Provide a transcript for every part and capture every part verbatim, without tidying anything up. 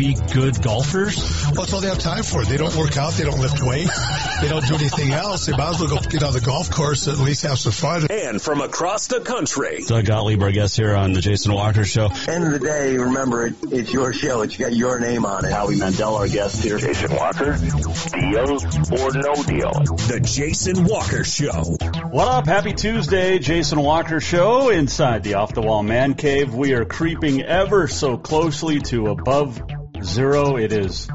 be good golfers? Well, that's all they have time for. They don't work out. They don't lift weights. They don't do anything else. They might as well go get on the golf course and at least have some fun. And from across the country, Doug Gottlieb, our guest here on The Jason Walker Show. End of the day, remember, it, it's your show. It's got your name on it. Howie Mandel, our guest here. Jason Walker, deal or no deal? The Jason Walker Show. What up? Happy Tuesday, Jason Walker Show. Inside the Off-the-Wall Mancave, we are creeping ever so closely to above zero. It is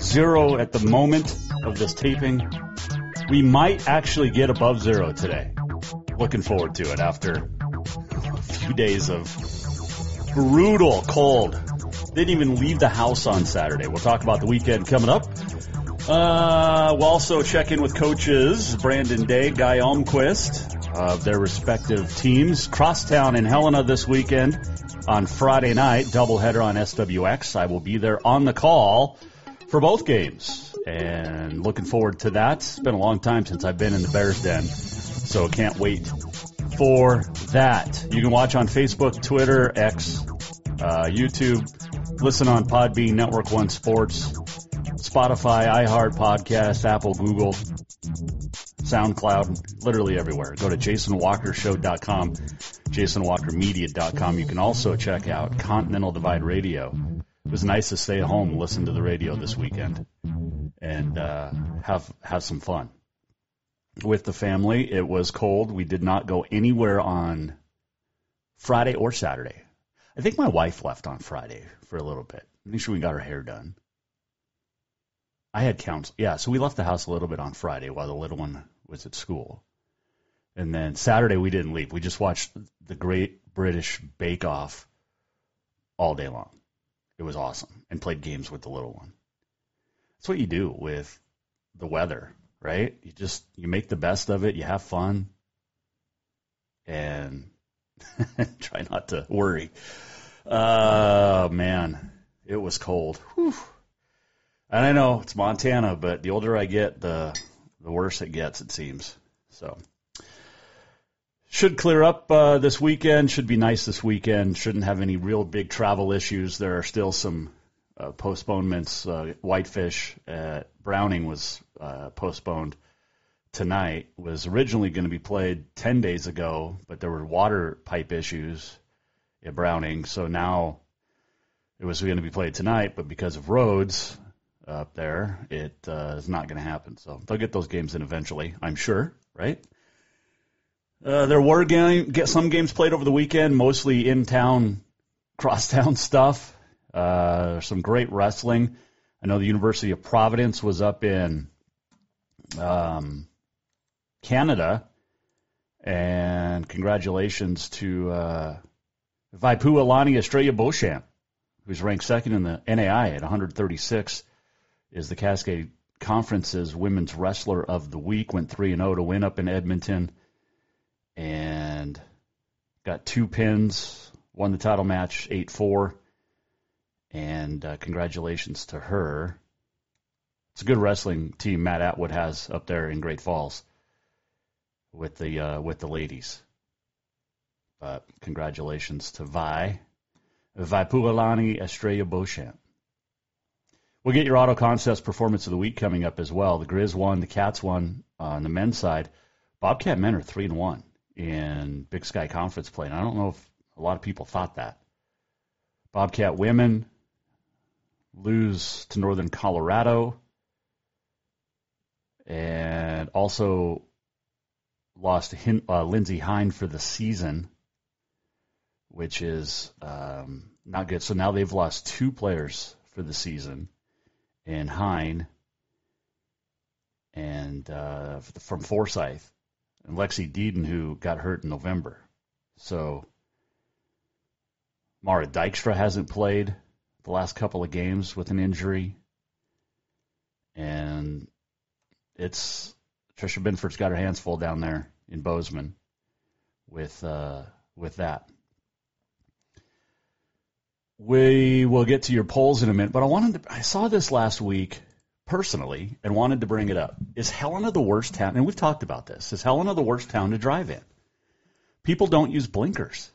zero at the moment of this taping. We might actually get above zero today. Looking forward to it after a few days of brutal cold. Didn't even leave the house on Saturday. We'll talk about the weekend coming up. Uh, we'll also check in with coaches Brandon Day, Guy Almquist, of their respective teams. Crosstown in Helena this weekend. On Friday night, doubleheader on S W X. I will be there on the call for both games. And looking forward to that. It's been a long time since I've been in the Bears Den, so can't wait for that. You can watch on Facebook, Twitter, X, uh, YouTube. Listen on Podbean, Network One Sports, Spotify, iHeart Podcast, Apple, Google, SoundCloud, literally everywhere. Go to jason walker show dot com. jason walker media dot com. You can also check out Continental Divide Radio. It was nice to stay at home, listen to the radio this weekend, and uh, have have some fun with the family. It was cold. We did not go anywhere on Friday or Saturday. I think my wife left on Friday for a little bit. I think she got her hair done. I had counsel. Yeah, so we left the house a little bit on Friday while the little one was at school. And then Saturday we didn't leave. We just watched the Great British Bake Off all day long. It was awesome. And played games with the little one. That's what you do with the weather, right? You just you make the best of it. You have fun. And try not to worry. Uh, man, it was cold. Whew. And I know it's Montana, but the older I get, the the worse it gets, it seems. So. Should clear up uh, this weekend. Should be nice this weekend. Shouldn't have any real big travel issues. There are still some uh, postponements. Uh, Whitefish at Browning was uh, postponed tonight. Was originally going to be played ten days ago, but there were water pipe issues at Browning. So now it was going to be played tonight, but because of roads up there, it uh, is not going to happen. So they'll get those games in eventually, I'm sure, right? Uh, there were game, get some games played over the weekend, mostly in-town, cross-town stuff. Uh, some great wrestling. I know the University of Providence was up in um, Canada. And congratulations to uh, Vaipu Alani Estrella Beauchamp, who's ranked second in the N A I at one hundred thirty-six, is the Cascade Conference's Women's Wrestler of the Week. Went three and oh to win up in Edmonton. And got two pins, won the title match, eight four. And uh, congratulations to her. It's a good wrestling team Matt Atwood has up there in Great Falls with the uh, with the ladies. But congratulations to Vi. Vaipu Alani Estrella Beauchamp. We'll get your Auto Concepts Performance of the Week coming up as well. The Grizz won, the Cats won uh, on the men's side. Bobcat men are three and one. In Big Sky Conference play. And I don't know if a lot of people thought that. Bobcat women lose to Northern Colorado and also lost to Hin- uh, Lindsey Hine for the season, which is um, not good. So now they've lost two players for the season, and Hine and uh, from Forsyth, and Lexi Deedon, who got hurt in November. So Mara Dykstra hasn't played the last couple of games with an injury. And it's Trisha Binford's got her hands full down there in Bozeman with uh, with that. We will get to your polls in a minute, but I wanted to, I saw this last week personally and wanted to bring it up. Is Helena the worst town? And we've talked about this. Is Helena the worst town to drive in? People don't use blinkers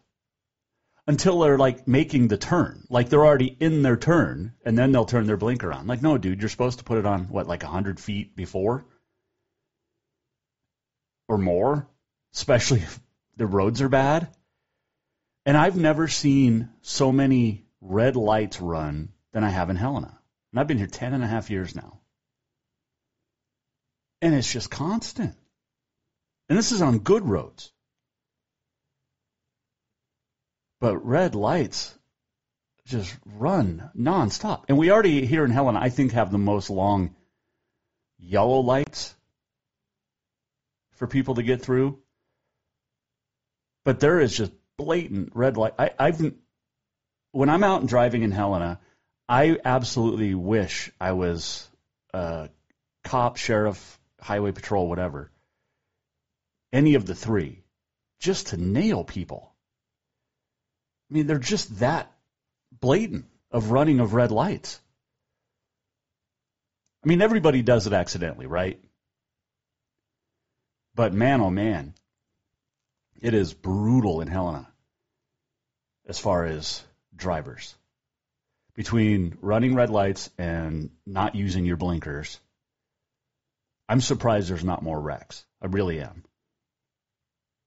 until they're like making the turn, like they're already in their turn, and then they'll turn their blinker on. Like, no, dude, you're supposed to put it on what, like a hundred feet before or more, especially if the roads are bad. And I've never seen so many red lights run than I have in Helena. And I've been here ten and a half years now. And it's just constant. And this is on good roads. But red lights just run nonstop. And we already here in Helena, I think, have the most long yellow lights for people to get through. But there is just blatant red light. I, I've when I'm out and driving in Helena, I absolutely wish I was a cop, sheriff, highway patrol, whatever, any of the three, just to nail people. I mean, they're just that blatant of running of red lights. I mean, everybody does it accidentally, right? But man, oh man, it is brutal in Helena as far as drivers. Between running red lights and not using your blinkers, I'm surprised there's not more wrecks. I really am.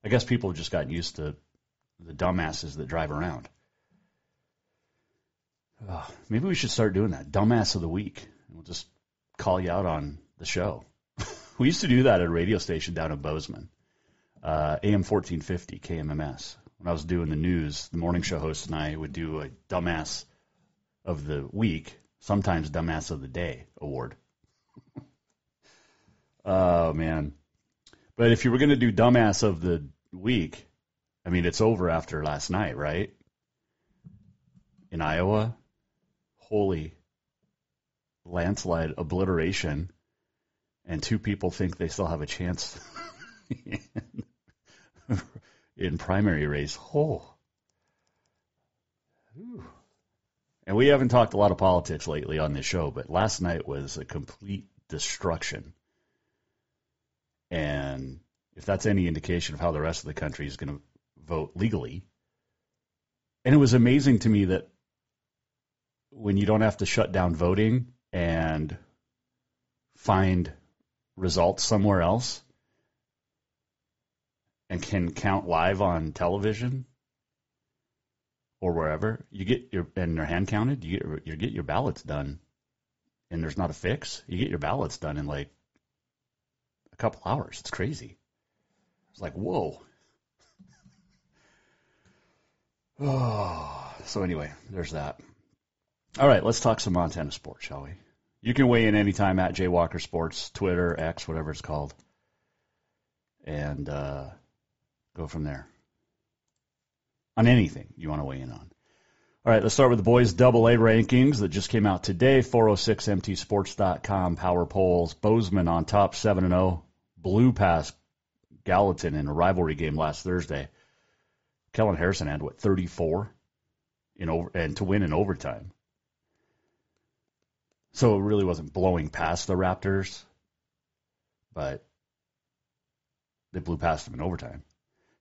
I guess people have just gotten used to the dumbasses that drive around. Oh, maybe we should start doing that. Dumbass of the week. We'll just call you out on the show. We used to do that at a radio station down in Bozeman. Uh, A M fourteen fifty, K M M S. When I was doing the news, the morning show host and I would do a dumbass of the week, sometimes dumbass of the day award. Oh, man. But if you were going to do dumbass of the week, I mean, it's over after last night, right? In Iowa, holy landslide obliteration, and two people think they still have a chance in, in primary race. Oh. Ooh. And we haven't talked a lot of politics lately on this show, but last night was a complete destruction. And if that's any indication of how the rest of the country is going to vote legally. And it was amazing to me that when you don't have to shut down voting and find results somewhere else and can count live on television or wherever, you get your, and they're hand counted, you get, you get your ballots done, and there's not a fix. You get your ballots done in like a couple hours. It's crazy. It's like, whoa. Oh, so anyway, there's that. All right, let's talk some Montana sports, shall we? You can weigh in anytime at Jay Walker Sports, Twitter, X, whatever it's called, and uh, go from there on anything you want to weigh in on. All right, let's start with the boys' double A rankings that just came out today. four oh six M T sports dot com power polls. Bozeman on top, seven and oh. Blew past Gallatin in a rivalry game last Thursday. Kellen Harrison had, what, thirty-four in over, and to win in overtime. So it really wasn't blowing past the Raptors, but they blew past them in overtime.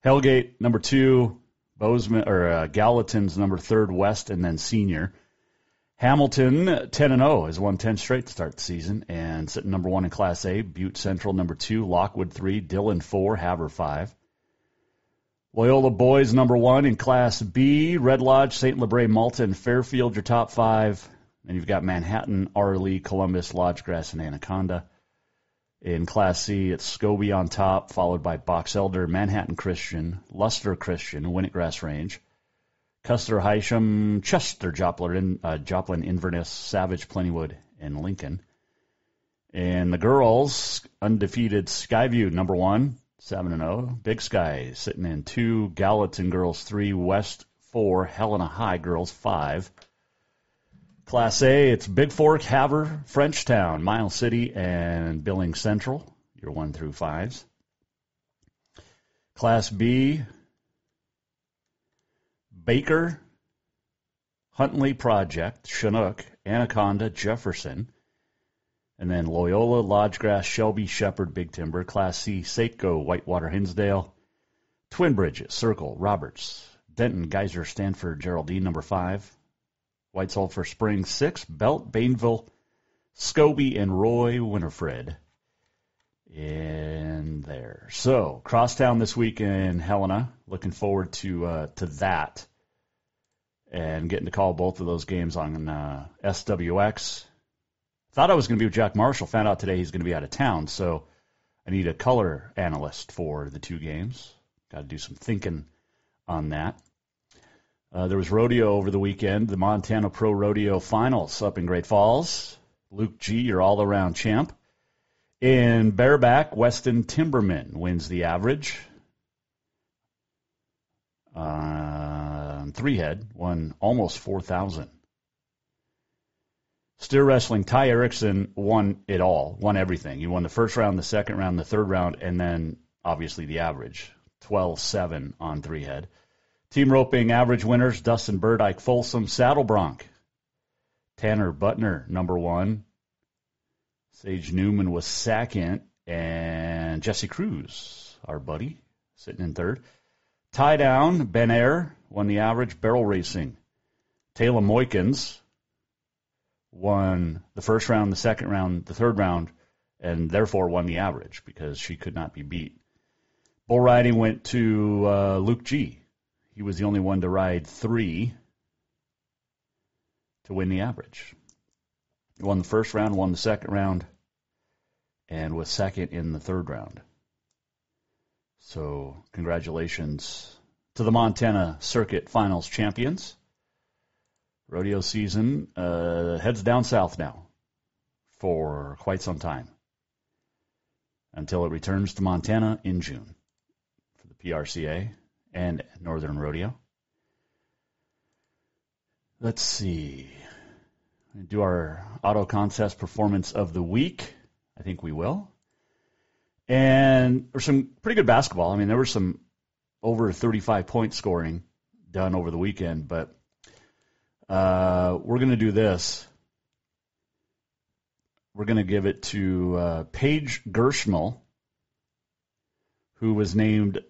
Hellgate, number two, Bozeman or uh, Gallatin's number third, West, and then Senior. Hamilton, ten and oh, has won ten straight to start the season, and sitting number one in Class A. Butte Central, number two, Lockwood, three, Dillon, four, Havre, five. Loyola Boys, number one in Class B. Red Lodge, Saint Lebre, Malta, and Fairfield, your top five. And you've got Manhattan, Arlee, Columbus, Lodgegrass, and Anaconda. In Class C, it's Scobie on top, followed by Box Elder, Manhattan Christian, Luster Christian, Winnetgrass Range, Custer, Hysham, Chester, Joplin, uh, Joplin, Inverness, Savage, Plentywood, and Lincoln. And the girls, undefeated Skyview, number one, seven and oh. Big Sky sitting in two. Gallatin girls, three. West, four. Helena High girls, five. Class A, it's Big Fork, Havre, Frenchtown, Miles City, and Billings Central, your one through fives. Class B, Baker, Huntley Project, Chinook, Anaconda, Jefferson, and then Loyola, Lodgegrass, Shelby, Shepherd, Big Timber. Class C, Seiko, Whitewater, Hinsdale, Twin Bridges, Circle, Roberts, Denton, Geyser, Stanford, Geraldine, number five, White Sulphur Springs, six, Belt, Bainville, Scobie, and Roy Winifred in there. So, Crosstown this week in Helena. Looking forward to uh, to that and getting to call both of those games on uh, S W X. Thought I was going to be with Jack Marshall. Found out today he's going to be out of town, so I need a color analyst for the two games. Got to do some thinking on that. Uh, there was rodeo over the weekend, the Montana Pro Rodeo Finals up in Great Falls. Luke G., your all-around champ. In bareback, Weston Timberman wins the average. Uh, three-head won almost four thousand. Steer wrestling, Ty Erickson won it all, won everything. He won the first round, the second round, the third round, and then, obviously, the average, twelve seven on three-head. Team roping average winners, Dustin Bird, Ike Folsom, Saddle Bronc. Tanner Butner, number one. Sage Newman was second. And Jesse Cruz, our buddy, sitting in third. Tie down, Ben Ayer won the average, barrel racing. Taylor Moikins won the first round, the second round, the third round, and therefore won the average because she could not be beat. Bull riding went to uh, Luke G. He was the only one to ride three to win the average. He won the first round, won the second round, and was second in the third round. So congratulations to the Montana Circuit Finals champions. Rodeo season uh, heads down south now for quite some time until it returns to Montana in June for the P R C A. And Northern Rodeo. Let's see. Do our auto contest performance of the week. I think we will. And there's some pretty good basketball. I mean, there was some over thirty-five point scoring done over the weekend, but uh, we're going to do this. We're going to give it to uh, Paige Gershmal, who was named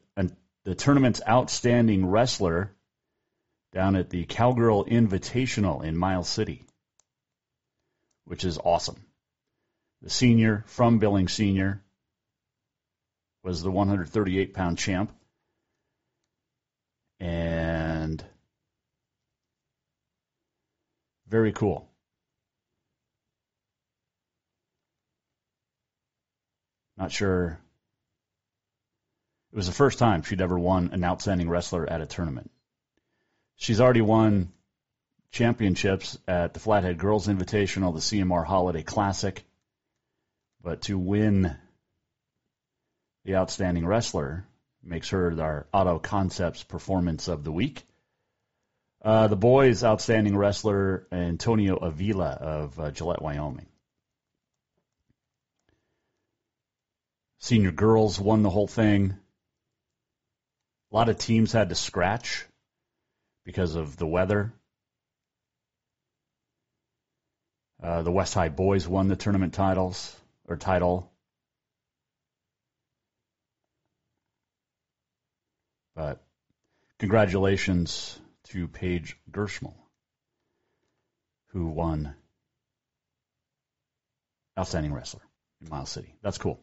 the tournament's outstanding wrestler down at the Cowgirl Invitational in Miles City, which is awesome. The senior from Billings Senior was the one hundred thirty-eight pound champ. And very cool. Not sure. It was the first time she'd ever won an outstanding wrestler at a tournament. She's already won championships at the Flathead Girls Invitational, the C M R Holiday Classic. But to win the outstanding wrestler makes her our Auto Concepts performance of the week. Uh, the boys' outstanding wrestler, Antonio Avila of uh, Gillette, Wyoming. Senior girls won the whole thing. A lot of teams had to scratch because of the weather. Uh, the West High boys won the tournament titles or title. But congratulations to Paige Gershmal, who won Outstanding Wrestler in Miles City. That's cool.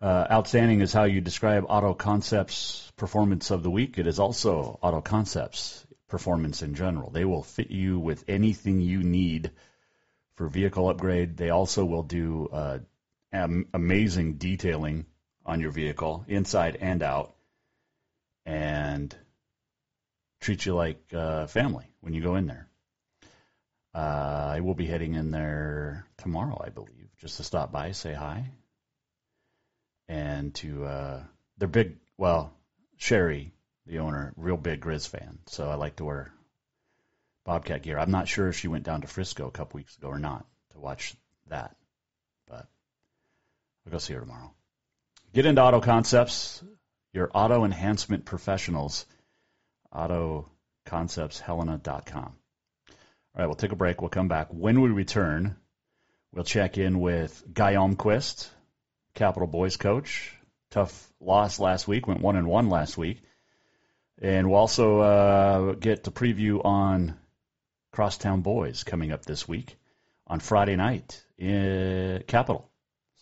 Uh, outstanding is how you describe Auto Concepts performance of the week. It is also Auto Concepts performance in general. They will fit you with anything you need for vehicle upgrade. They also will do uh, am- amazing detailing on your vehicle, inside and out, and treat you like uh, family when you go in there. Uh, I will be heading in there tomorrow, I believe, just to stop by, say hi, and to uh, they're big. Well, Sherry, the owner, real big Grizz fan, so I like to wear Bobcat gear. I'm not sure if she went down to Frisco a couple weeks ago or not to watch that, but I'll go see her tomorrow. Get into Auto Concepts, your auto enhancement professionals. auto concepts helena dot com. All right, we'll take a break. We'll come back. When we return, we'll check in with Guy Almquist, Capital boys coach. Tough loss last week, went one and one last week. And we'll also uh, get to preview on Crosstown Boys coming up this week on Friday night in Capital.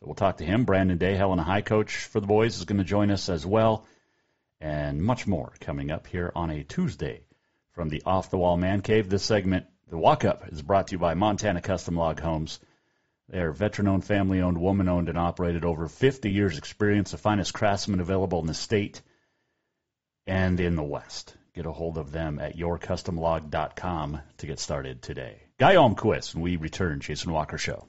So we'll talk to him. Brandon Day, Helena High coach for the boys, is going to join us as well. And much more coming up here on a Tuesday from the Off-the-Wall Man Cave. This segment, The Walk-Up, is brought to you by Montana Custom Log Homes. They are veteran-owned, family-owned, woman-owned, and operated. Over fifty years experience, the finest craftsmen available in the state and in the West. Get a hold of them at your custom log dot com to get started today. Guy Almquist, when we return, Jason Walker Show.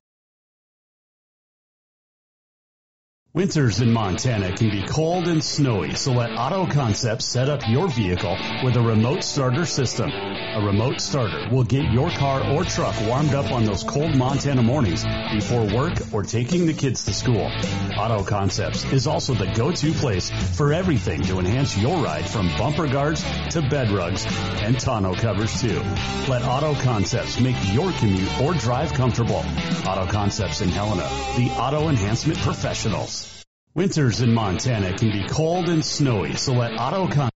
Winters in Montana can be cold and snowy, so let Auto Concepts set up your vehicle with a remote starter system. A remote starter will get your car or truck warmed up on those cold Montana mornings before work or taking the kids to school. Auto Concepts is also the go-to place for everything to enhance your ride, from bumper guards to bed rugs and tonneau covers too. Let Auto Concepts make your commute or drive comfortable. Auto Concepts in Helena, the auto enhancement professionals. Winters in Montana can be cold and snowy, so let Auto Con...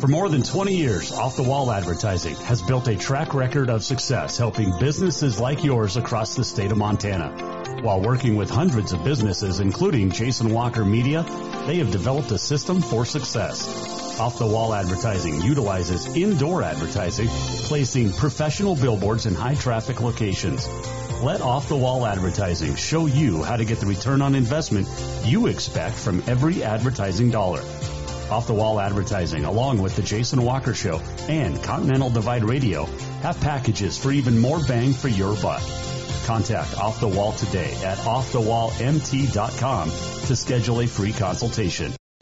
For more than twenty years, Off-the-Wall Advertising has built a track record of success helping businesses like yours across the state of Montana. While working with hundreds of businesses, including Jason Walker Media, they have developed a system for success. Off-the-Wall Advertising utilizes indoor advertising, placing professional billboards in high-traffic locations. Let Off-the-Wall Advertising show you how to get the return on investment you expect from every advertising dollar. Off-the-Wall Advertising, along with The Jason Walker Show and Continental Divide Radio, have packages for even more bang for your buck. Contact Off-the-Wall today at off the wall m t dot com to schedule a free consultation.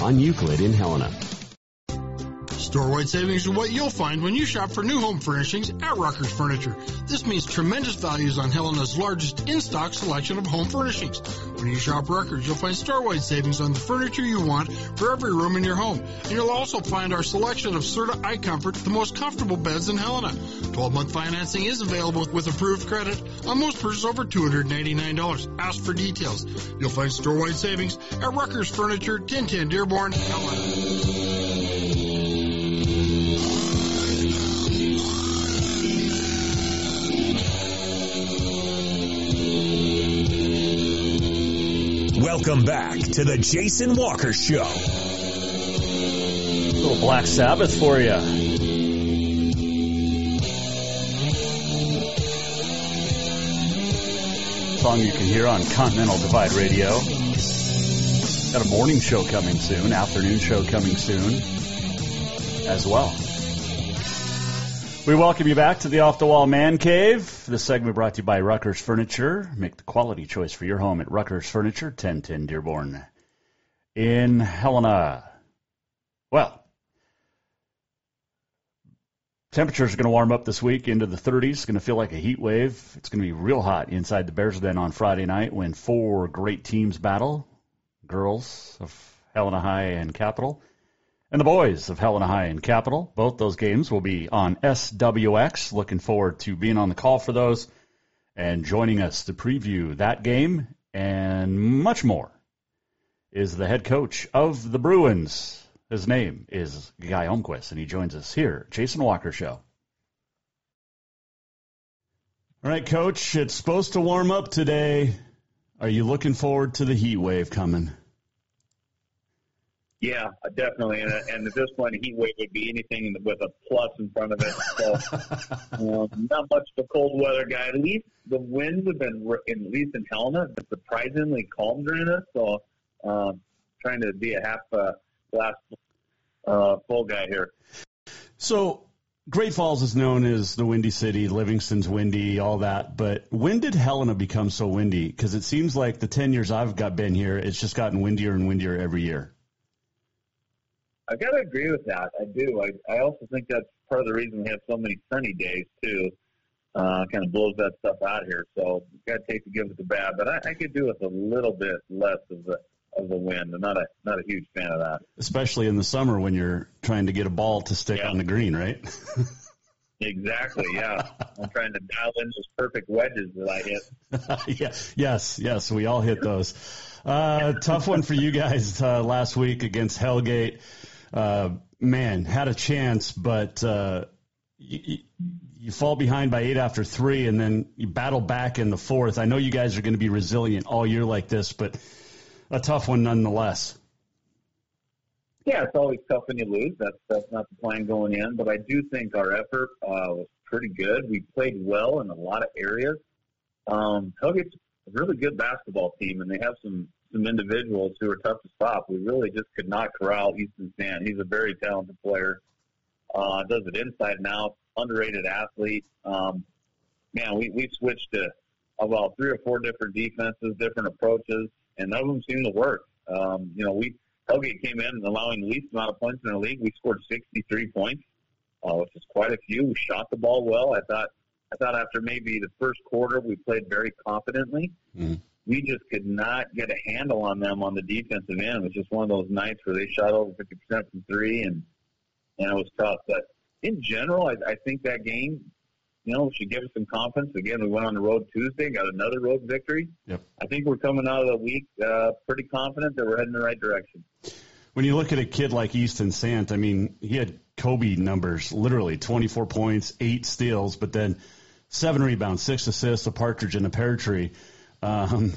on Euclid in Helena. Storewide savings are what you'll find when you shop for new home furnishings at Rucker's Furniture. This means tremendous values on Helena's largest in-stock selection of home furnishings. When you shop Rucker's, you'll find storewide savings on the furniture you want for every room in your home. And you'll also find our selection of Serta iComfort, the most comfortable beds in Helena. twelve-month financing is available with approved credit on most purchases over two hundred ninety-nine dollars. Ask for details. You'll find storewide savings at Rucker's Furniture, ten ten Dearborn, Helena. Welcome back to the Jason Walker Show. Little Black Sabbath for you. song you can hear on Continental Divide Radio. Got a morning show coming soon, afternoon show coming soon as well. We welcome you back to the Off-the-Wall Mancave. This segment brought to you by Rucker's Furniture. Make the quality choice for your home at Rucker's Furniture, ten ten Dearborn in Helena. Well, temperatures are going to warm up this week into the thirties. It's going to feel like a heat wave. It's going to be real hot inside the Bears Den on Friday night when four great teams battle, girls of Helena High and Capital, and the boys of Helena High and Capital. Both those games will be on S W X. Looking forward to being on the call for those and joining us to preview that game and much more is the head coach of the Bruins. His name is Guy Almquist, and he joins us here, Jason Walker Show. All right, Coach, it's supposed to warm up today. Are you looking forward to the heat wave coming? Yeah, definitely. And, and at this point, a heat wave would be anything with a plus in front of it. So um, not much of a cold weather guy. At least the winds have been, at least in Helena, been surprisingly calm during this. So um, trying to be a half uh, glass uh, full guy here. So Great Falls is known as the Windy City, Livingston's windy, all that. But when did Helena become so windy? Because it seems like the ten years I've got been here, it's just gotten windier and windier every year. I got to agree with that. I do. I, I also think that's part of the reason we have so many sunny days, too. Uh, kind of blows that stuff out here. So you got to take the good with the bad. But I, I could do with a little bit less of the of the wind. I'm not a not a huge fan of that. Especially in the summer when you're trying to get a ball to stick yeah. on the green, right? Exactly, yeah. I'm trying to dial in those perfect wedges that I hit. yeah. Yes, yes, we all hit those. Uh, tough one for you guys uh, last week against Hellgate. Uh, man, had a chance, but uh, you, you fall behind by eight after three, and then you battle back in the fourth. I know you guys are going to be resilient all year like this, but a tough one nonetheless. Yeah, it's always tough when you lose. That's that's not the plan going in, but I do think our effort uh, was pretty good. We played well in a lot of areas. Um, Hellgate's a really good basketball team, and they have some some individuals who are tough to stop. We really just could not corral Easton Sant. He's a very talented player. Uh, does it inside and out, underrated athlete. Um, man, we, we switched to about three or four different defenses, different approaches, and none of them seemed to work. Um, you know, we Hellgate came in and allowing the least amount of points in the league. We scored sixty-three points, uh, which is quite a few. We shot the ball well. I thought I thought after maybe the first quarter we played very confidently. Mm-hmm. We just could not get a handle on them on the defensive end. It was just one of those nights where they shot over fifty percent from three, and and it was tough. But in general, I, I think that game, you know, should give us some confidence. Again, we went on the road Tuesday, got another road victory. Yep. I think we're coming out of the week uh, pretty confident that we're heading the right direction. When you look at a kid like Easton Sant, I mean, he had Kobe numbers, literally twenty-four points, eight steals, but then seven rebounds, six assists, a partridge in a pear tree. Um,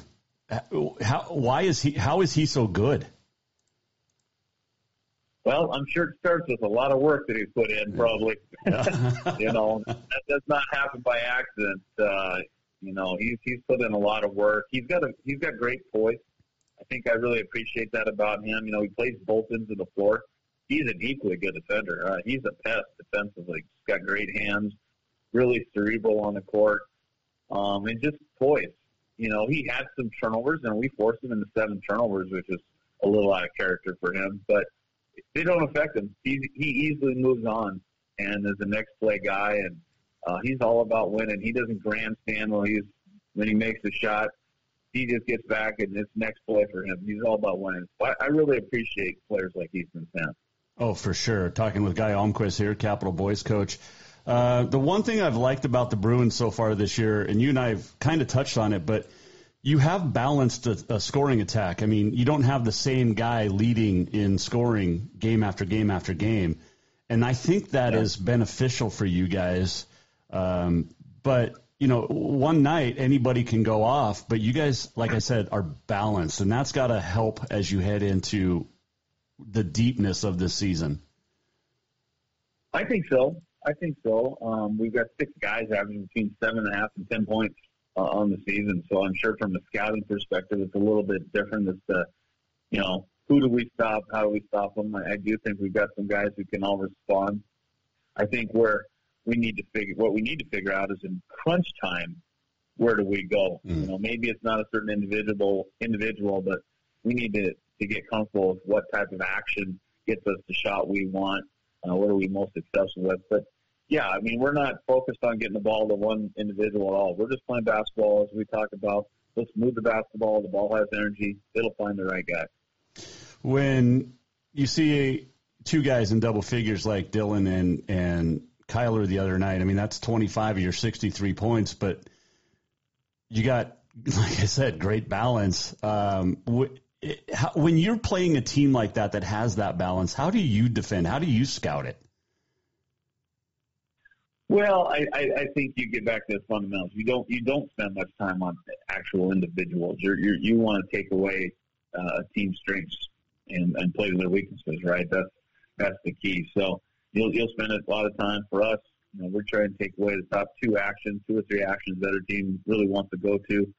how, why is he, how is he so good? Well, I'm sure it starts with a lot of work that he put in, probably. Yeah. You know, that does not happen by accident. Uh, you know, he's, he's put in a lot of work. He's got a, he's got great poise. I think I really appreciate that about him. You know, he plays both ends of the floor. He's an equally good defender. Uh, he's a pest defensively. He's got great hands, really cerebral on the court, um, and just poised. You know, he had some turnovers, and we forced him into seven turnovers, which is a little out of character for him. But they don't affect him. He, he easily moves on and is the next play guy, and uh, he's all about winning. He doesn't grandstand when, he's, when he makes a shot. He just gets back, and it's next play for him. He's all about winning. So I, I really appreciate players like Easton Sant. Oh, for sure. Talking with Guy Almquist here, Capital Boys coach. Uh, the one thing I've liked about the Bruins so far this year, and you and I have kind of touched on it, but you have balanced a, a scoring attack. I mean, you don't have the same guy leading in scoring game after game after game, and I think that yeah. is beneficial for you guys. Um, but, you know, one night anybody can go off, but you guys, like I said, are balanced, and that's got to help as you head into the deepness of this season. I think so. I think so. Um, we've got six guys averaging between seven and a half and ten points uh, on the season. So I'm sure from a scouting perspective, it's a little bit different as to, you know, who do we stop? How do we stop them? I do think we've got some guys who can all respond. I think where we need to figure, what we need to figure out is in crunch time, where do we go? Mm. You know, maybe it's not a certain individual, individual, but we need to, to get comfortable with what type of action gets us the shot we want. Uh, what are we most successful with? But yeah, I mean, we're not focused on getting the ball to one individual at all. We're just playing basketball, as we talk about. Let's move the basketball. The ball has energy. It'll find the right guy. When you see two guys in double figures like Dylan and, and Kyler the other night, I mean, that's twenty-five of your sixty-three points, but you got, like I said, great balance. Um, wh- it, how, when you're playing a team like that that has that balance, how do you defend? How do you scout it? Well, I, I, I think you get back to the fundamentals. You don't you don't spend much time on actual individuals. You're, you're, you want to take away uh, team strengths and, and play to their weaknesses, right? That's that's the key. So you'll you'll spend a lot of time for us. You know, we're trying to take away the top two actions, two or three actions that our team really wants to go to,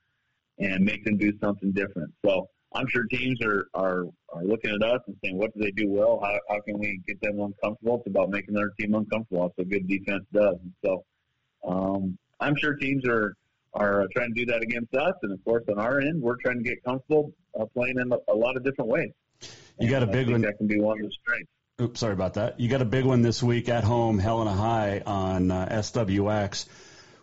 and make them do something different. So I'm sure teams are, are, are looking at us and saying, what do they do well? How, how can we get them uncomfortable? It's about making their team uncomfortable. That's what good defense does. And so um, I'm sure teams are, are trying to do that against us. And, of course, on our end, we're trying to get comfortable uh, playing in a, a lot of different ways. You got a big one. That can be one of the strengths. Oops, sorry about that. You got a big one this week at home, Helena High on uh, S W X.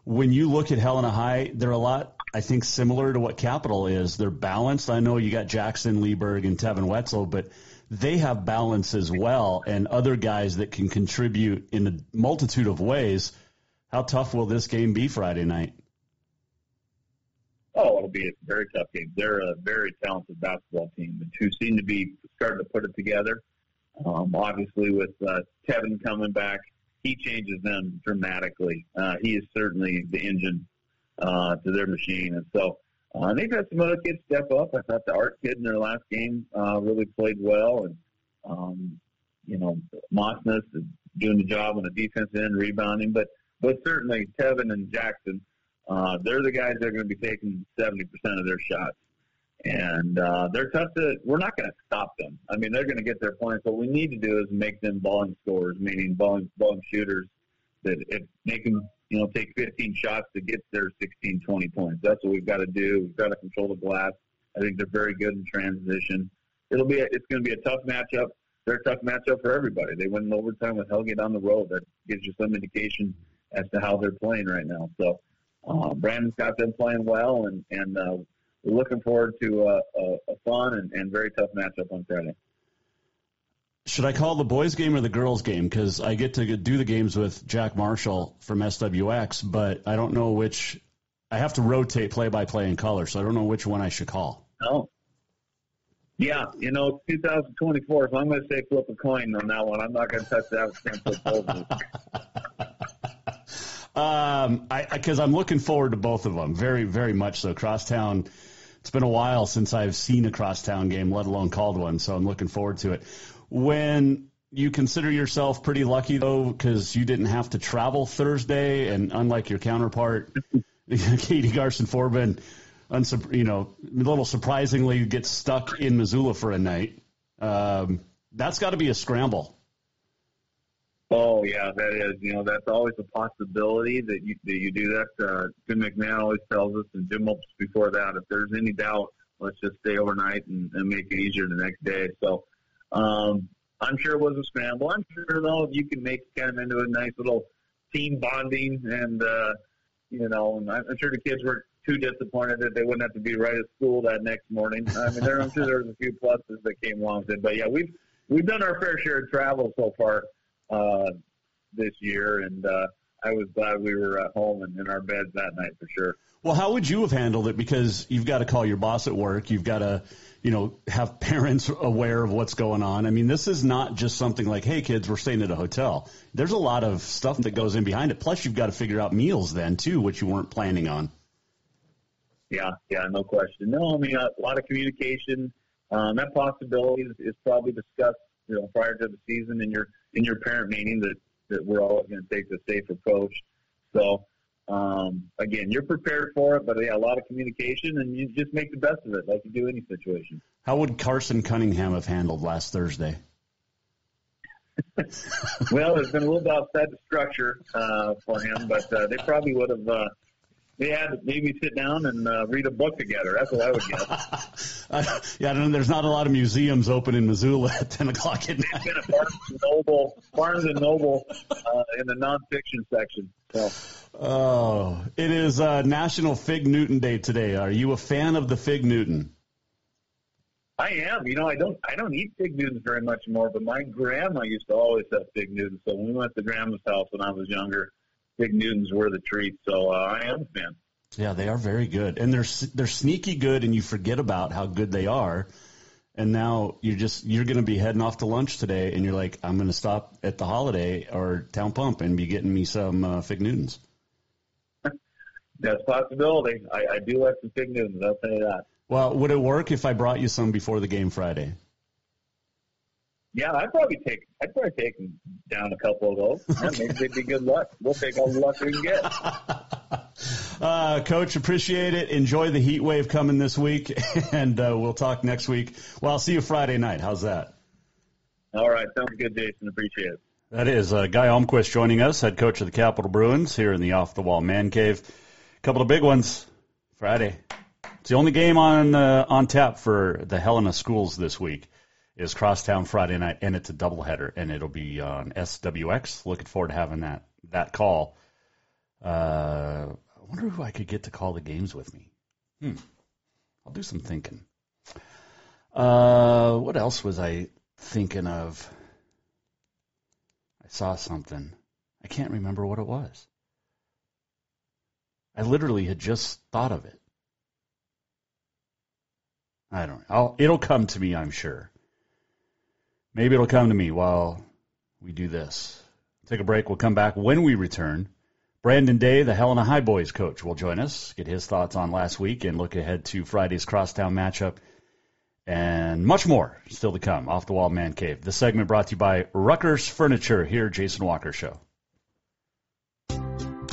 When you look at Helena High, they're a lot, I think, similar to what Capital is. They're balanced. I know you got Jackson Lieberg and Tevin Wetzel, but they have balance as well and other guys that can contribute in a multitude of ways. How tough will this game be Friday night? Oh, it'll be a very tough game. They're a very talented basketball team, and who seem to be starting to put it together. Um, obviously, with uh, Tevin coming back, he changes them dramatically. Uh, he is certainly the engine uh, to their machine. And so uh, they've had some other kids step up. I thought the Art kid in their last game uh, really played well. And, um, you know, Mossness is doing the job on the defense end, rebounding. But, but certainly Tevin and Jackson, uh, they're the guys that are going to be taking seventy percent of their shots. And uh, they're tough to – we're not going to stop them. I mean, they're going to get their points. What we need to do is make them volume scorers, meaning volume, volume shooters, that if make them, you know, take fifteen shots to get their sixteen, twenty points. That's what we've got to do. We've got to control the glass. I think they're very good in transition. It'll be – it's going to be a tough matchup. They're a tough matchup for everybody. They win in overtime with Helge on the road. That gives you some indication as to how they're playing right now. So uh, Brandon's got them playing well, and, and – uh, we're looking forward to uh, a, a fun and, and very tough matchup on Friday. Should I call the boys' game or the girls' game? Because I get to do the games with Jack Marshall from S W X, but I don't know which. I have to rotate play-by-play and color, so I don't know which one I should call. Oh. Yeah, you know, two thousand twenty-four, so I'm going to say flip a coin on that one. I'm not going to touch that with Um, I, I, cause I'm looking forward to both of them. Very, very much so. Crosstown. It's been a while since I've seen a crosstown game, let alone called one. So I'm looking forward to it. When you consider yourself pretty lucky though, cause you didn't have to travel Thursday, and unlike your counterpart, Katie Garson Forba, unsur- you know, a little surprisingly gets stuck in Missoula for a night. Um, that's gotta be a scramble. Oh, yeah, that is. You know, that's always a possibility that you, that you do that. Uh, Jim McMahon always tells us, and Jim Wilkes before that, if there's any doubt, let's just stay overnight and, and make it easier the next day. So um, I'm sure it was a scramble. I'm sure, though, if you can make it kind of into a nice little team bonding, and, uh, you know, and I'm sure the kids were too disappointed that they wouldn't have to be right at school that next morning. I mean, there, I'm sure there was a few pluses that came along with it. But, yeah, we've, we've done our fair share of travel so far. Uh, this year, and uh, I was glad we were at home and in our beds that night for sure. Well, how would you have handled it? Because you've got to call your boss at work. You've got to, you know, have parents aware of what's going on. I mean, this is not just something like, hey, kids, we're staying at a hotel. There's a lot of stuff that goes in behind it. Plus, you've got to figure out meals then, too, which you weren't planning on. Yeah, yeah, no question. No, I mean, a lot of communication. Um, that possibility is, is probably discussed, you know, prior to the season in your in your parent meeting that, that we're all going to take the safe approach. So um, again, you're prepared for it, but yeah, a lot of communication, and you just make the best of it, like you do any situation. How would Carson Cunningham have handled last Thursday? Well, there's been a little bit outside the structure uh, for him, but uh, they probably would have uh, they had to maybe sit down and uh, read a book together. That's what I would guess. uh, yeah, I don't know. There's not a lot of museums open in Missoula at ten o'clock at night. It's been a Barnes and Noble, Barnes and Noble uh, in the nonfiction section. So. Oh, it is uh, National Fig Newton Day today. Are you a fan of the Fig Newton? I am. You know, I don't I don't eat fig Newtons very much more, but my grandma used to always have fig Newtons. So when we went to grandma's house when I was younger, fig Newtons were the treat. So uh, I am a fan. Yeah, they are very good. And they're they're sneaky good, and you forget about how good they are. And now you're just you're going to be heading off to lunch today, and you're like, I'm going to stop at the Holiday or Town Pump and be getting me some uh, fig Newtons. That's a possibility. I, I do like some fig Newtons, I'll tell you that. Well, would it work if I brought you some before the game Friday? Yeah, I'd probably take I'd probably take down a couple of those. Okay. Maybe they'd be good luck. We'll take all the luck we can get. uh, Coach, appreciate it. Enjoy the heat wave coming this week, and uh, we'll talk next week. Well, I'll see you Friday night. How's that? All right. Sounds good, Jason. Appreciate it. That is uh, Guy Almquist joining us, head coach of the Capital Bruins here in the Off-the-Wall Man Cave. A couple of big ones Friday. It's the only game on uh, on tap for the Helena schools this week is Crosstown Friday night, and it's a doubleheader, and it'll be on S W X. Looking forward to having that that call. Uh, I wonder who I could get to call the games with me. Hmm. I'll do some thinking. Uh, what else was I thinking of? I saw something. I can't remember what it was. I literally had just thought of it. I don't know. It'll come to me, I'm sure. Maybe it'll come to me while we do this. Take a break. We'll come back when we return. Brandon Day, the Helena High boys coach, will join us, get his thoughts on last week, and look ahead to Friday's Crosstown matchup and much more still to come. Off the Wall Man Cave. This segment brought to you by Rucker's Furniture here, Jason Walker Show.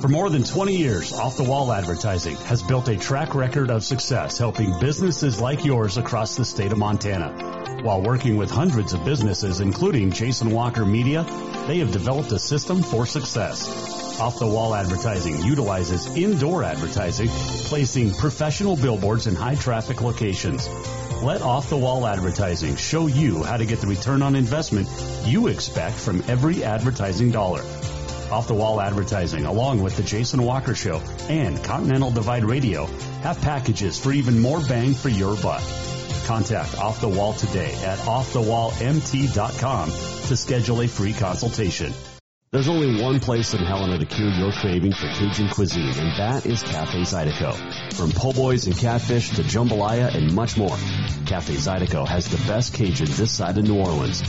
For more than twenty years, Off the Wall Advertising has built a track record of success helping businesses like yours across the state of Montana. While working with hundreds of businesses, including Jason Walker Media, they have developed a system for success. Off the Wall Advertising utilizes indoor advertising, placing professional billboards in high-traffic locations. Let Off the Wall Advertising show you how to get the return on investment you expect from every advertising dollar. Off the Wall Advertising, along with the Jason Walker Show and Continental Divide Radio, have packages for even more bang for your buck. Contact Off the Wall today at off the wall m t dot com to schedule a free consultation. There's only one place in Helena to cure your craving for Cajun cuisine, and that is Cafe Zydeco. From po' boys and catfish to jambalaya and much more, Cafe Zydeco has the best Cajun this side of New Orleans.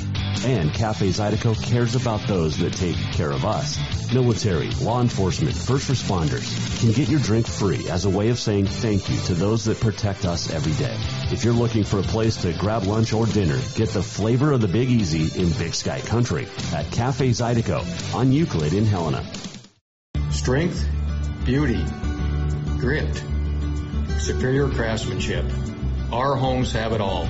And Cafe Zydeco cares about those that take care of us. Military, law enforcement, first responders can get your drink free as a way of saying thank you to those that protect us every day. If you're looking for a place to grab lunch or dinner, get the flavor of the Big Easy in Big Sky Country at Cafe Zydeco on Euclid in Helena. Strength, beauty, grit, superior craftsmanship. Our homes have it all.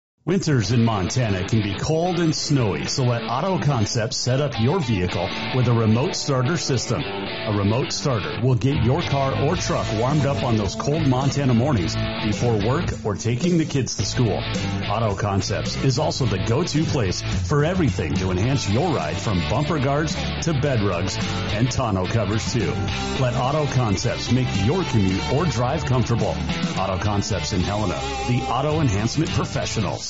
Winters in Montana can be cold and snowy, so let Auto Concepts set up your vehicle with a remote starter system. A remote starter will get your car or truck warmed up on those cold Montana mornings before work or taking the kids to school. Auto Concepts is also the go-to place for everything to enhance your ride, from bumper guards to bed rugs and tonneau covers too. Let Auto Concepts make your commute or drive comfortable. Auto Concepts in Helena, the auto enhancement professionals.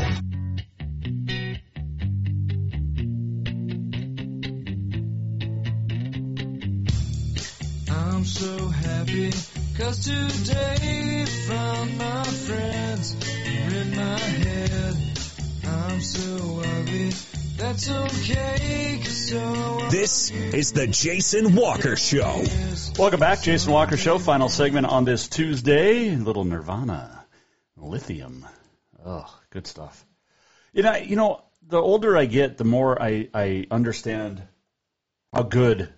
I'm so happy, 'cause today found my friends are in my head. I'm so ugly, that's okay, 'cause so this is the Jason Walker Show. Welcome back, Jason Walker Show. Final segment on this Tuesday. Little Nirvana, Lithium. Oh, good stuff. You know, you know, the older I get, the more I, I understand how good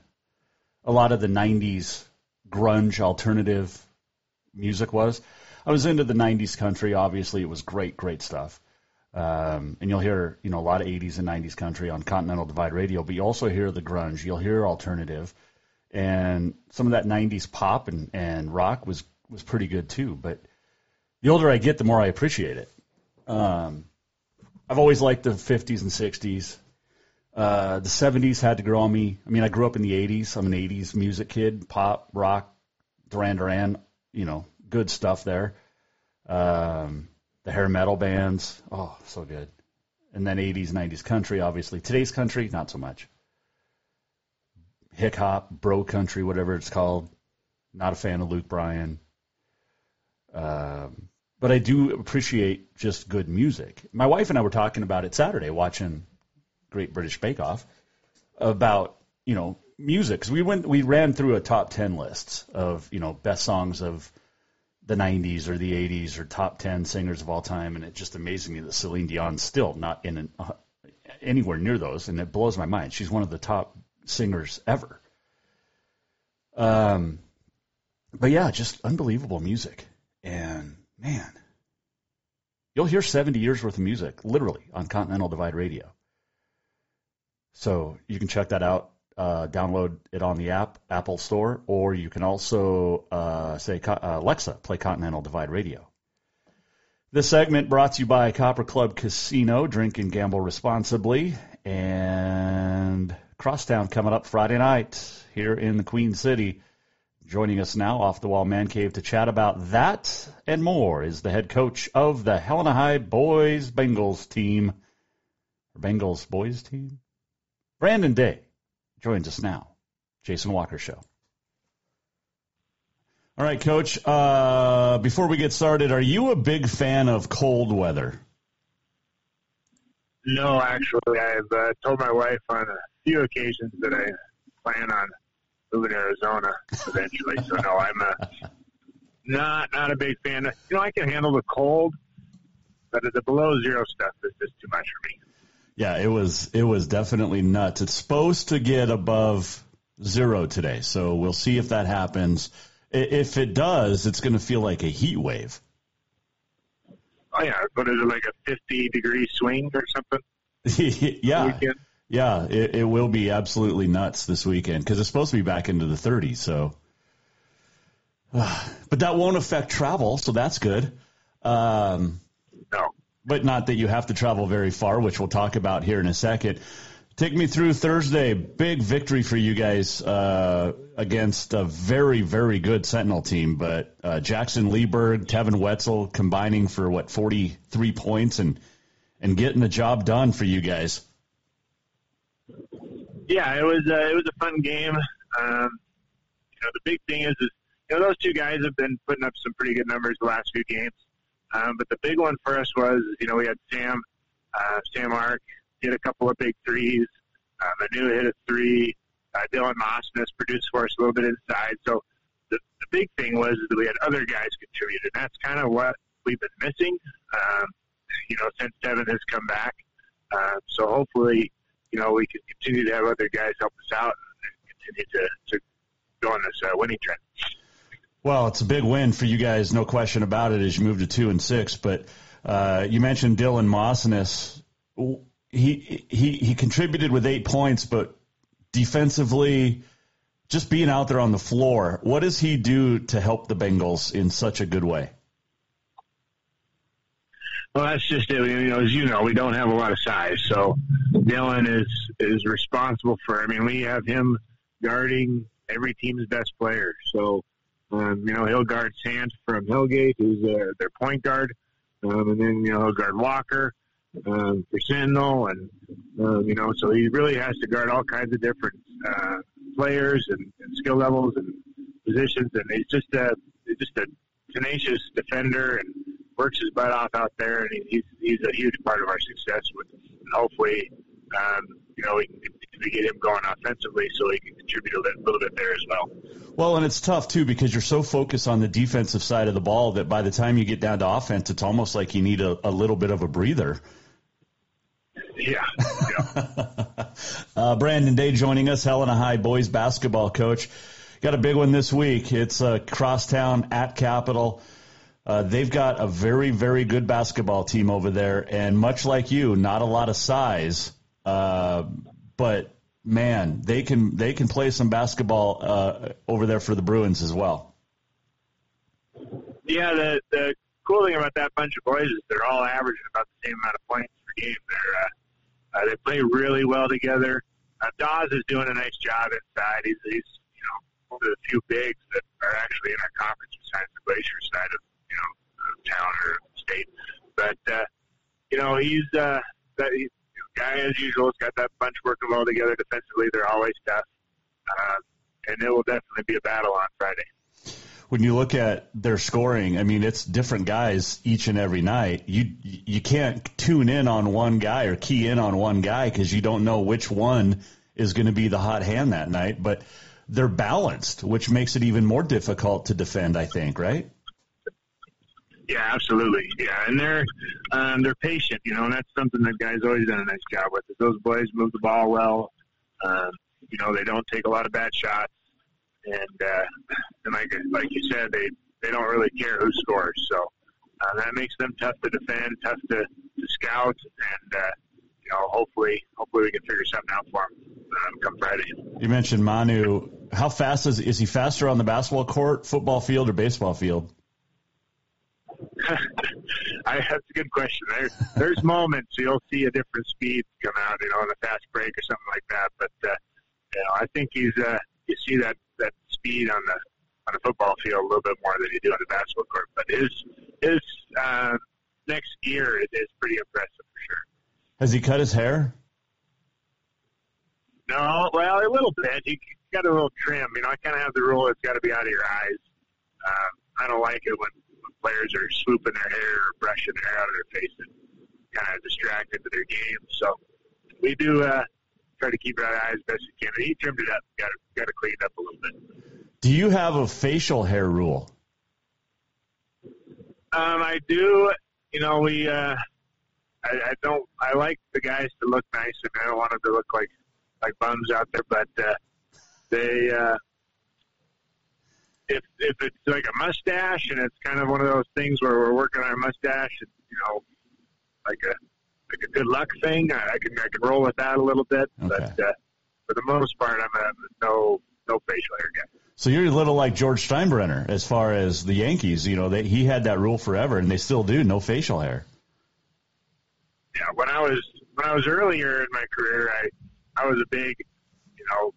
a lot of the nineties grunge alternative music was. I was into the nineties country. Obviously, it was great, great stuff. Um, and you'll hear, you know, a lot of eighties and nineties country on Continental Divide Radio, but you also hear the grunge. You'll hear alternative. And some of that nineties pop and, and rock was, was pretty good, too. But the older I get, the more I appreciate it. Um, I've always liked the fifties and sixties. Uh, the seventies had to grow on me. I mean, I grew up in the eighties. I'm an eighties music kid, pop, rock, Duran Duran, you know, good stuff there. Um, the hair metal bands, oh, so good. And then eighties, nineties country, obviously. Today's country, not so much. Hip hop, bro country, whatever it's called. Not a fan of Luke Bryan. Um, But I do appreciate just good music. My wife and I were talking about it Saturday, watching Great British Bake Off, about, you know, music. Because we went, we ran through a top ten list of, you know, best songs of the nineties or the eighties or top ten singers of all time, and it just amazed me that Celine Dion's still not in an, uh, anywhere near those, and it blows my mind. She's one of the top singers ever. Um, but yeah, just unbelievable music. And man, you'll hear seventy years worth of music, literally, on Continental Divide Radio. So you can check that out, uh, download it on the app, Apple Store, or you can also uh, say, uh, Alexa, play Continental Divide Radio. This segment brought to you by Copper Club Casino. Drink and gamble responsibly. And Crosstown coming up Friday night here in the Queen City. Joining us now, Off the Wall Man Cave, to chat about that and more, is the head coach of the Helena High Boys Bengals team, or Bengals Boys team, Brandon Day, joins us now. Jason Walker Show. All right, Coach, uh, before we get started, are you a big fan of cold weather? No, actually. I've uh, told my wife on a few occasions that I plan on moving to Arizona eventually, so no, I'm a, not not a big fan. You know, I can handle the cold, but the below zero stuff is just too much for me. Yeah, it was it was definitely nuts. It's supposed to get above zero today, so we'll see if that happens. If it does, it's going to feel like a heat wave. Oh yeah, what is it, like a fifty degree swing or something? Yeah. Yeah, it, it will be absolutely nuts this weekend because it's supposed to be back into the thirties. So, but that won't affect travel, so that's good. Um, no, but not that you have to travel very far, which we'll talk about here in a second. Take me through Thursday. Big victory for you guys uh, against a very, very good Sentinel team. But uh, Jackson Lieberg, Tevin Wetzel combining for what forty-three points and and getting the job done for you guys. Yeah, it was uh, it was a fun game. Um, you know, the big thing is, is you know those two guys have been putting up some pretty good numbers the last few games. Um, but the big one for us was, you know, we had Sam, uh, Sam Ark hit a couple of big threes. Uh, Manu hit a three. Uh, Dylan Moss produced for us a little bit inside. So the, the big thing was that we had other guys contribute, and that's kind of what we've been missing, um, you know, since Tevin has come back. Uh, so hopefully, you know, we can continue to have other guys help us out and continue to, to go on this uh, winning trend. Well, it's a big win for you guys, no question about it, as you move to two and six. But uh, you mentioned Dylan Mossness. He he he contributed with eight points, but defensively, just being out there on the floor, what does he do to help the Bengals in such a good way? Well, that's just it. You know, as you know, we don't have a lot of size, so Dylan is is responsible for. I mean, we have him guarding every team's best player, so. Um, you know, he'll guard Sant from Hillgate, who's their, their point guard. Um, and then, you know, he'll guard Walker um, for Sentinel. And, um, you know, so he really has to guard all kinds of different uh, players and, and skill levels and positions. And he's just a, he's just a tenacious defender and works his butt off out there. And he, he's, he's a huge part of our success. With, and hopefully, um, you know, we can to get him going offensively so he can contribute a little, little bit there as well. Well, and it's tough, too, because you're so focused on the defensive side of the ball that by the time you get down to offense, it's almost like you need a, a little bit of a breather. Yeah. yeah. uh, Brandon Day joining us, Helena High boys basketball coach. Got a big one this week. It's uh, crosstown at Capital. Uh, they've got a very, very good basketball team over there, and much like you, not a lot of size. Uh But, man, they can they can play some basketball uh, over there for the Bruins as well. Yeah, the, the cool thing about that bunch of boys is they're all averaging about the same amount of points per game. They're, uh, uh, they play really well together. Uh, Dawes is doing a nice job inside. He's, he's you know, one of the few bigs that are actually in our conference besides the Glacier side of, you know, of town or state. But, uh, you know, he's uh, – he's, Guy, as usual, has got that bunch working well together defensively. They're always tough. Uh, and it will definitely be a battle on Friday. When you look at their scoring, I mean, it's different guys each and every night. You you can't tune in on one guy or key in on one guy because you don't know which one is going to be the hot hand that night. But they're balanced, which makes it even more difficult to defend, I think, right? Yeah, absolutely. Yeah, and they're um, they're patient, you know, and that's something that guys always done a nice job with. Is those boys move the ball well. Um, you know, they don't take a lot of bad shots, and, uh, and like like you said, they, they don't really care who scores. So uh, that makes them tough to defend, tough to, to scout, and uh, you know, hopefully hopefully we can figure something out for them um, come Friday. You mentioned Manu. How fast is is he? Faster on the basketball court, football field, or baseball field? I, that's a good question. There, there's moments you'll see a different speed come out, you know, on a fast break or something like that. But uh, you know, I think he's uh, you see that, that speed on the on the football field a little bit more than you do on the basketball court. But his his uh, next year is, is pretty impressive for sure. Has he cut his hair? No, well, a little bit. He got a little trim. You know, I kind of have the rule: it's got to be out of your eyes. Um, I don't like it when. Players are swooping their hair or brushing their hair out of their face and kind of distracted to their game. So we do uh, try to keep our eyes best we can. He trimmed it up. Got to, got to clean it up a little bit. Do you have a facial hair rule? Um, I do. You know, we. Uh, I, I don't. I like the guys to look nice, and I don't want them to look like like bums out there. But uh, they. Uh, If if it's like a mustache and it's kind of one of those things where we're working on our mustache, and, you know, like a like a good luck thing, I, I can I can roll with that a little bit. Okay. But uh, for the most part, I'm a no no facial hair guy. So you're a little like George Steinbrenner as far as the Yankees. You know, they, he had that rule forever, and they still do no facial hair. Yeah, when I was when I was earlier in my career, I I was a big, you know,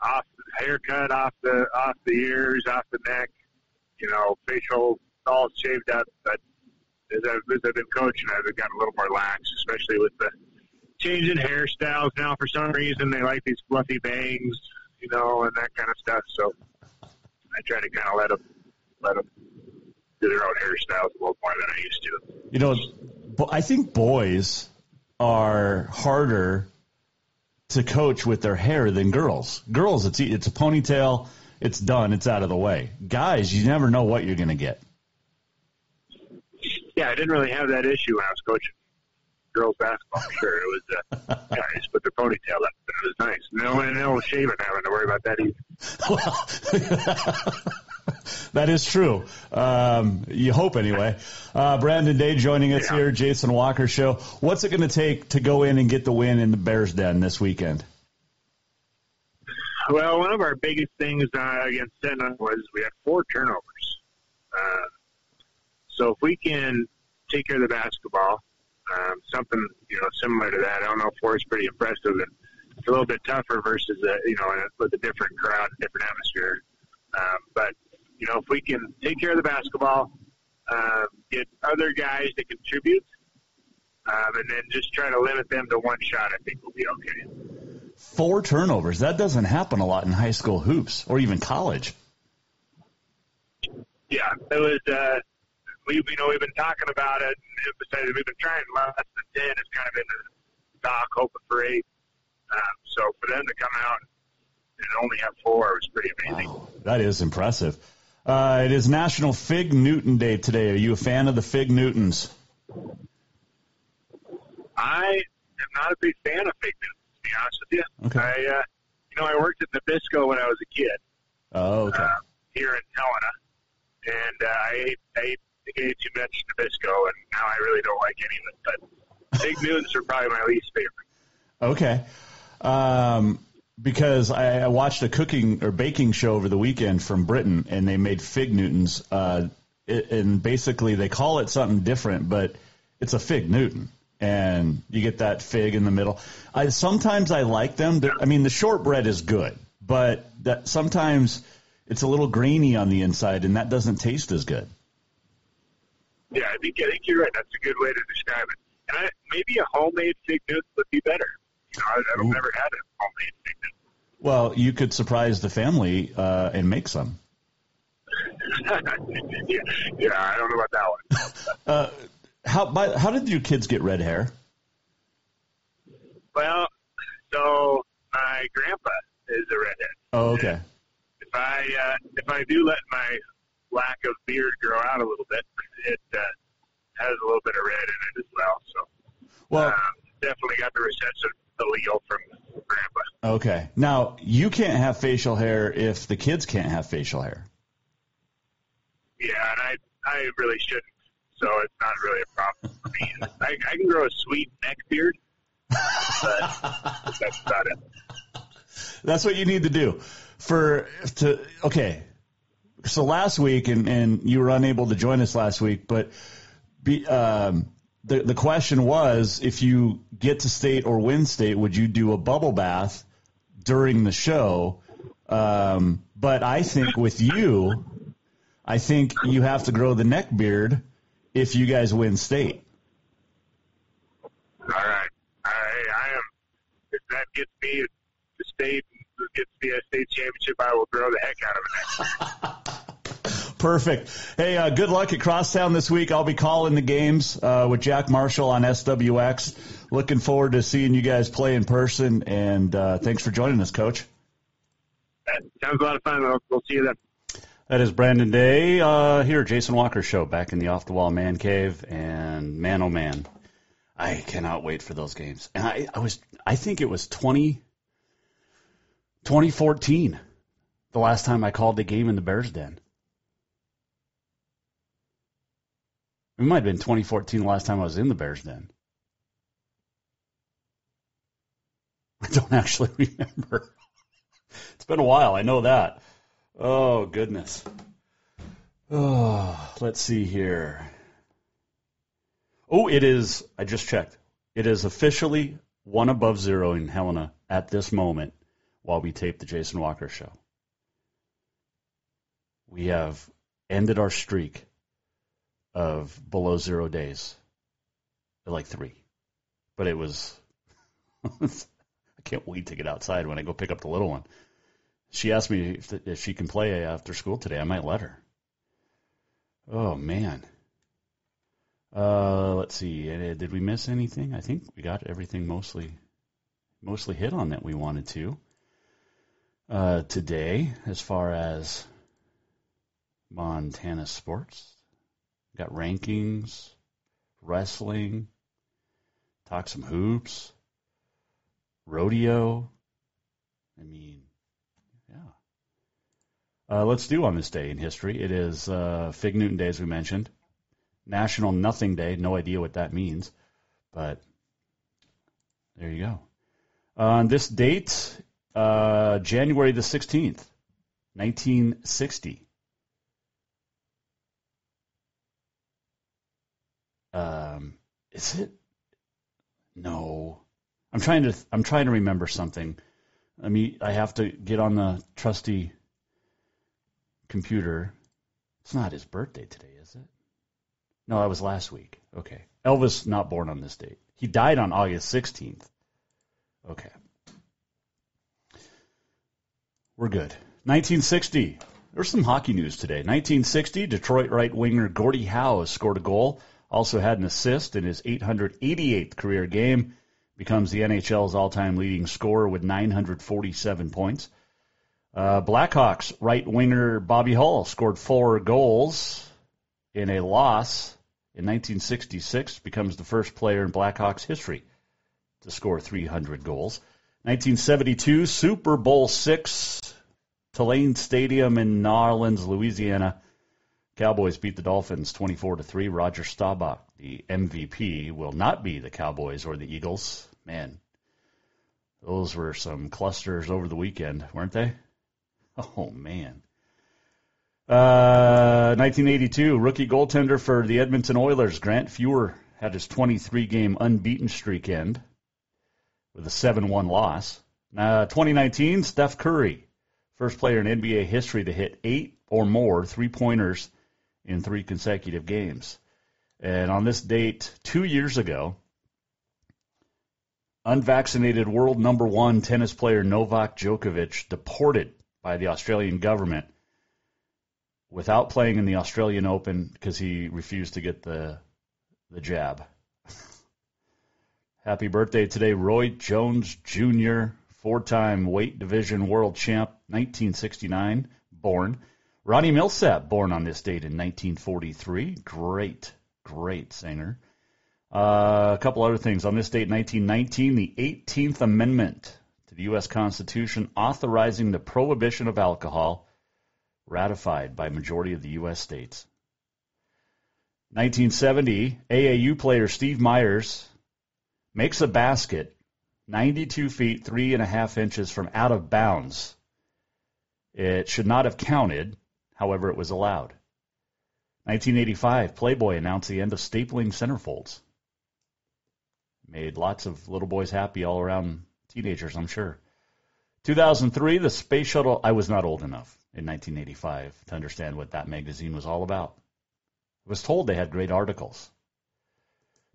off. Haircut off the off the ears, off the neck, you know, facial all shaved up. But as I've, as I've been coaching, I've gotten a little more lax, especially with the change in hairstyles now. For some reason, they like these fluffy bangs, you know, and that kind of stuff. So I try to kind of let them let them did their own hairstyles a little more than I used to. You know, I think boys are harder to coach with their hair than girls. Girls, it's it's a ponytail, it's done, it's out of the way. Guys, you never know what you're going to get. Yeah, I didn't really have that issue when I was coaching girls basketball. Sure, it was uh, guys, but their ponytail up, it was nice. No one else shaving, having to worry about that either. Well, that is true. Um, you hope anyway. Uh, Brandon Day joining us yeah. here, Jason Walker Show. What's it going to take to go in and get the win in the Bears' Den this weekend? Well, one of our biggest things uh, against Sentinel was we had four turnovers. Uh, so if we can take care of the basketball, Um, something, you know, similar to that. I don't know, four is pretty impressive, and it's a little bit tougher versus, a, you know, with a different crowd, different atmosphere. Um, but, you know, if we can take care of the basketball, um, get other guys to contribute, um, and then just try to limit them to one shot, I think we'll be okay. Four turnovers. That doesn't happen a lot in high school hoops or even college. Yeah, it was uh, – We, you know, we've been talking about it, and besides, we've been trying less than ten. It's kind of been the talk, hoping for eight. Um, so for them to come out and only have four was pretty amazing. Wow. That is impressive. Uh, it is National Fig Newton Day today. Are you a fan of the Fig Newtons? I am not a big fan of Fig Newtons, to be honest with you. Okay. I, uh, you know, I worked at Nabisco when I was a kid. Oh, okay. Uh, here in Helena, and uh, I ate. I ate Too much Nabisco, and now I really don't like any of it. But Fig Newtons are probably my least favorite. Okay, um, because I, I watched a cooking or baking show over the weekend from Britain, and they made Fig Newtons, uh, it, and basically they call it something different, but it's a Fig Newton, and you get that fig in the middle. I sometimes I like them. They're, I mean, the shortbread is good, but that sometimes it's a little grainy on the inside, and that doesn't taste as good. Yeah, I think I think you're right. That's a good way to describe it. And I, maybe a homemade fig newton would be better. You know, I, I've Ooh. never had a homemade fig newton. Well, you could surprise the family uh, and make some. yeah, yeah, I don't know about that one. uh, how by, how did your kids get red hair? Well, so my grandpa is a redhead. Oh, okay. And if I uh, if I do let my lack of beard grow out a little bit, it uh, has a little bit of red in it as well. So, well, um, definitely got the recessive allele from Grandpa. Okay. Now, you can't have facial hair if the kids can't have facial hair. Yeah, and I I really shouldn't, so it's not really a problem for me. I, I can grow a sweet neck beard, but that's about it. That's what you need to do. For to okay. So last week, and, and you were unable to join us last week, but be, um, the, the question was, if you get to state or win state, would you do a bubble bath during the show? Um, but I think with you, I think you have to grow the neck beard if you guys win state. All right. I, I am. If that gets me to state, gets the state championship, I will grow the heck out of it. Perfect. Hey, uh, good luck at Crosstown this week. I'll be calling the games uh, with Jack Marshall on S W X. Looking forward to seeing you guys play in person, and uh, thanks for joining us, Coach. That sounds a lot of fun. I'll, we'll see you then. That is Brandon Day uh, here at Jason Walker Show, back in the Off-the-Wall Man Cave, and man, oh, man, I cannot wait for those games. And I, I was, I think it was twenty fourteen, the last time I called the game in the Bears' Den. It might have been twenty fourteen the last time I was in the Bears' Den. I don't actually remember. It's been a while, I know that. Oh, goodness. Oh, let's see here. Oh, it is, I just checked. It is officially one above zero in Helena at this moment. While we tape the Jason Walker Show, we have ended our streak of below zero days, like three. But it was, I can't wait to get outside when I go pick up the little one. She asked me if, if she can play after school today. I might let her. Oh, man. Uh, let's see. Uh, did we miss anything? I think we got everything mostly mostly hit on that we wanted to uh, today as far as Montana sports. Got rankings, wrestling, talk some hoops, rodeo. I mean, yeah. Uh, let's do on this day in history. It is uh, Fig Newton Day, as we mentioned. National Nothing Day. No idea what that means, but there you go. On uh, this date, uh, January the sixteenth, nineteen sixty. Um, is it? No, I'm trying to. I'm trying to remember something. I mean, I have to get on the trusty computer. It's not his birthday today, is it? No, that was last week. Okay. Elvis, not born on this date. He died on August sixteenth. Okay. We're good. nineteen sixty. There's some hockey news today. nineteen sixty, Detroit right winger Gordie Howe scored a goal, also had an assist in his eight hundred eighty-eighth career game, becomes the N H L's all-time leading scorer with nine hundred forty-seven points. Uh, Blackhawks right winger Bobby Hull scored four goals in a loss in nineteen sixty-six, becomes the first player in Blackhawks history to score three hundred goals. nineteen seventy-two, Super Bowl six, Tulane Stadium in New Orleans, Louisiana. Cowboys beat the Dolphins twenty-four to three. Roger Staubach, the M V P, will not be the Cowboys or the Eagles. Man, those were some clusters over the weekend, weren't they? Oh, man. Uh, nineteen eighty-two, rookie goaltender for the Edmonton Oilers, Grant Fuhr, had his twenty-three game unbeaten streak end with a seven one loss. Uh, twenty nineteen, Steph Curry, first player in N B A history to hit eight or more three-pointers in three consecutive games. And on this date, two years ago, unvaccinated world number one tennis player Novak Djokovic deported by the Australian government without playing in the Australian Open because he refused to get the the jab. Happy birthday today, Roy Jones Junior, four-time weight division world champ, nineteen sixty-nine, born. Ronnie Milsap, born on this date in nineteen forty-three. Great, great singer. Uh, a couple other things. On this date, nineteen nineteen, the eighteenth Amendment to the U S Constitution authorizing the prohibition of alcohol, ratified by majority of the U S states. nineteen seventy, A A U player Steve Myers makes a basket ninety-two feet, three and a half inches from out of bounds. It should not have counted, however, it was allowed. nineteen eighty-five, Playboy announced the end of stapling centerfolds. Made lots of little boys happy all around, teenagers, I'm sure. two thousand three, the space shuttle, I was not old enough in nineteen eighty-five to understand what that magazine was all about. I was told they had great articles.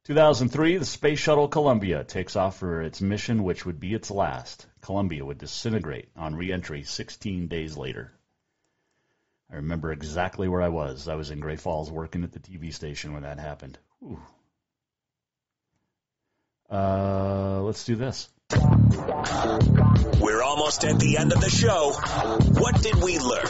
two thousand three, the Space Shuttle Columbia takes off for its mission, which would be its last. Columbia would disintegrate on re-entry sixteen days later. I remember exactly where I was. I was in Gray Falls working at the T V station when that happened. Whew. Uh, let's do this. We're almost at the end of the show. What did we learn?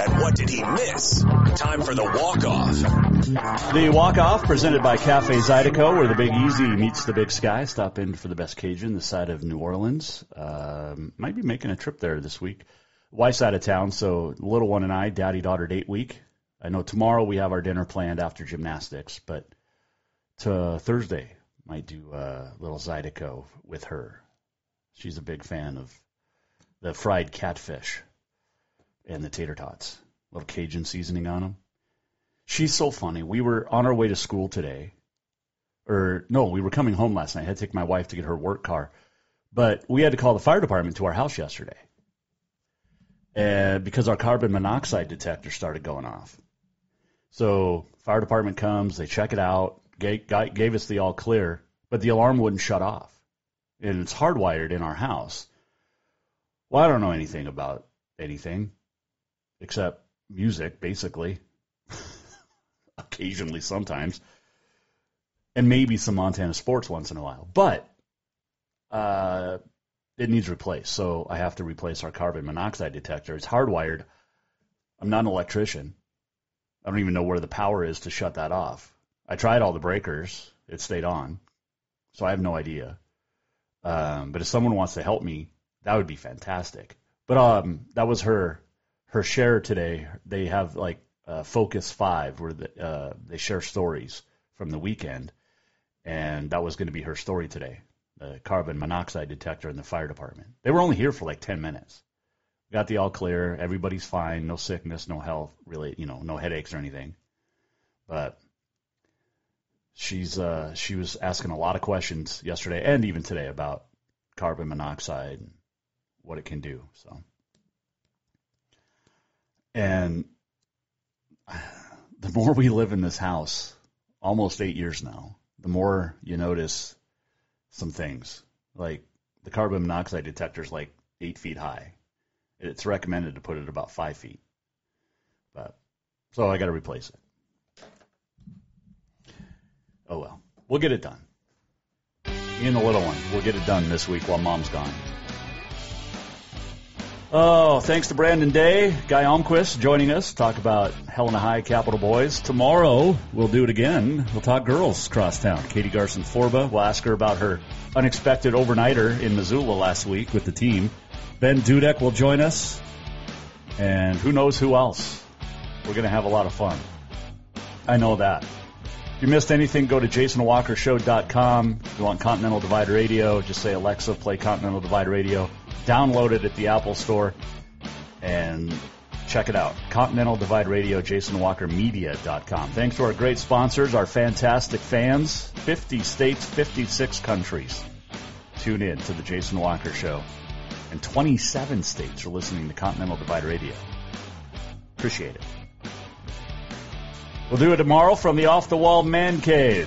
And what did he miss? Time for the walk-off. The walk-off presented by Cafe Zydeco, where the Big Easy meets the Big Sky. Stop in for the best Cajun this side of New Orleans. Um, might be making a trip there this week. Wife's out of town, so little one and I, daddy-daughter date week. I know tomorrow we have our dinner planned after gymnastics, but to Thursday might do a little Zydeco with her. She's a big fan of the fried catfish and the tater tots, a little Cajun seasoning on them. She's so funny. We were on our way to school today, or no, we were coming home last night. I had to take my wife to get her work car, but we had to call the fire department to our house yesterday uh, because our carbon monoxide detector started going off. So fire department comes, they check it out, gave, gave us the all clear, but the alarm wouldn't shut off. And it's hardwired in our house. Well, I don't know anything about anything except music, basically. occasionally, sometimes, and maybe some Montana sports once in a while. But uh, it needs replaced, so I have to replace our carbon monoxide detector. It's hardwired. I'm not an electrician. I don't even know where the power is to shut that off. I tried all the breakers. It stayed on, so I have no idea. Um, but if someone wants to help me, that would be fantastic. But um, that was her her share today. They have like uh, Focus Five, where the, uh, they share stories from the weekend, and that was going to be her story today: the carbon monoxide detector in the fire department. They were only here for like ten minutes. Got the all clear. Everybody's fine. No sickness. No health. Really, you know, no headaches or anything. But she's uh, she was asking a lot of questions yesterday and even today about carbon monoxide and what it can do. So, and the more we live in this house, almost eight years now, the more you notice some things. Like the carbon monoxide detector is like eight feet high. It's recommended to put it about five feet. But so I got to replace it. Oh, well. We'll get it done. Me and the little one, we'll get it done this week while Mom's gone. Oh, thanks to Brandon Day, Guy Almquist joining us to talk about Helena High Capital Boys. Tomorrow, we'll do it again. We'll talk girls crosstown. Katie Garson Forba, we'll ask her about her unexpected overnighter in Missoula last week with the team. Ben Dudek will join us, and who knows who else. We're going to have a lot of fun. I know that. If you missed anything, go to jason walker show dot com. If you want Continental Divide Radio, just say, Alexa, play Continental Divide Radio. Download it at the Apple Store, and check it out. Continental Divide Radio, jason walker media dot com. Thanks to our great sponsors, our fantastic fans, fifty states, fifty-six countries. Tune in to The Jason Walker Show. And twenty-seven states are listening to Continental Divide Radio. Appreciate it. We'll do it tomorrow from the Off-the-Wall Mancave.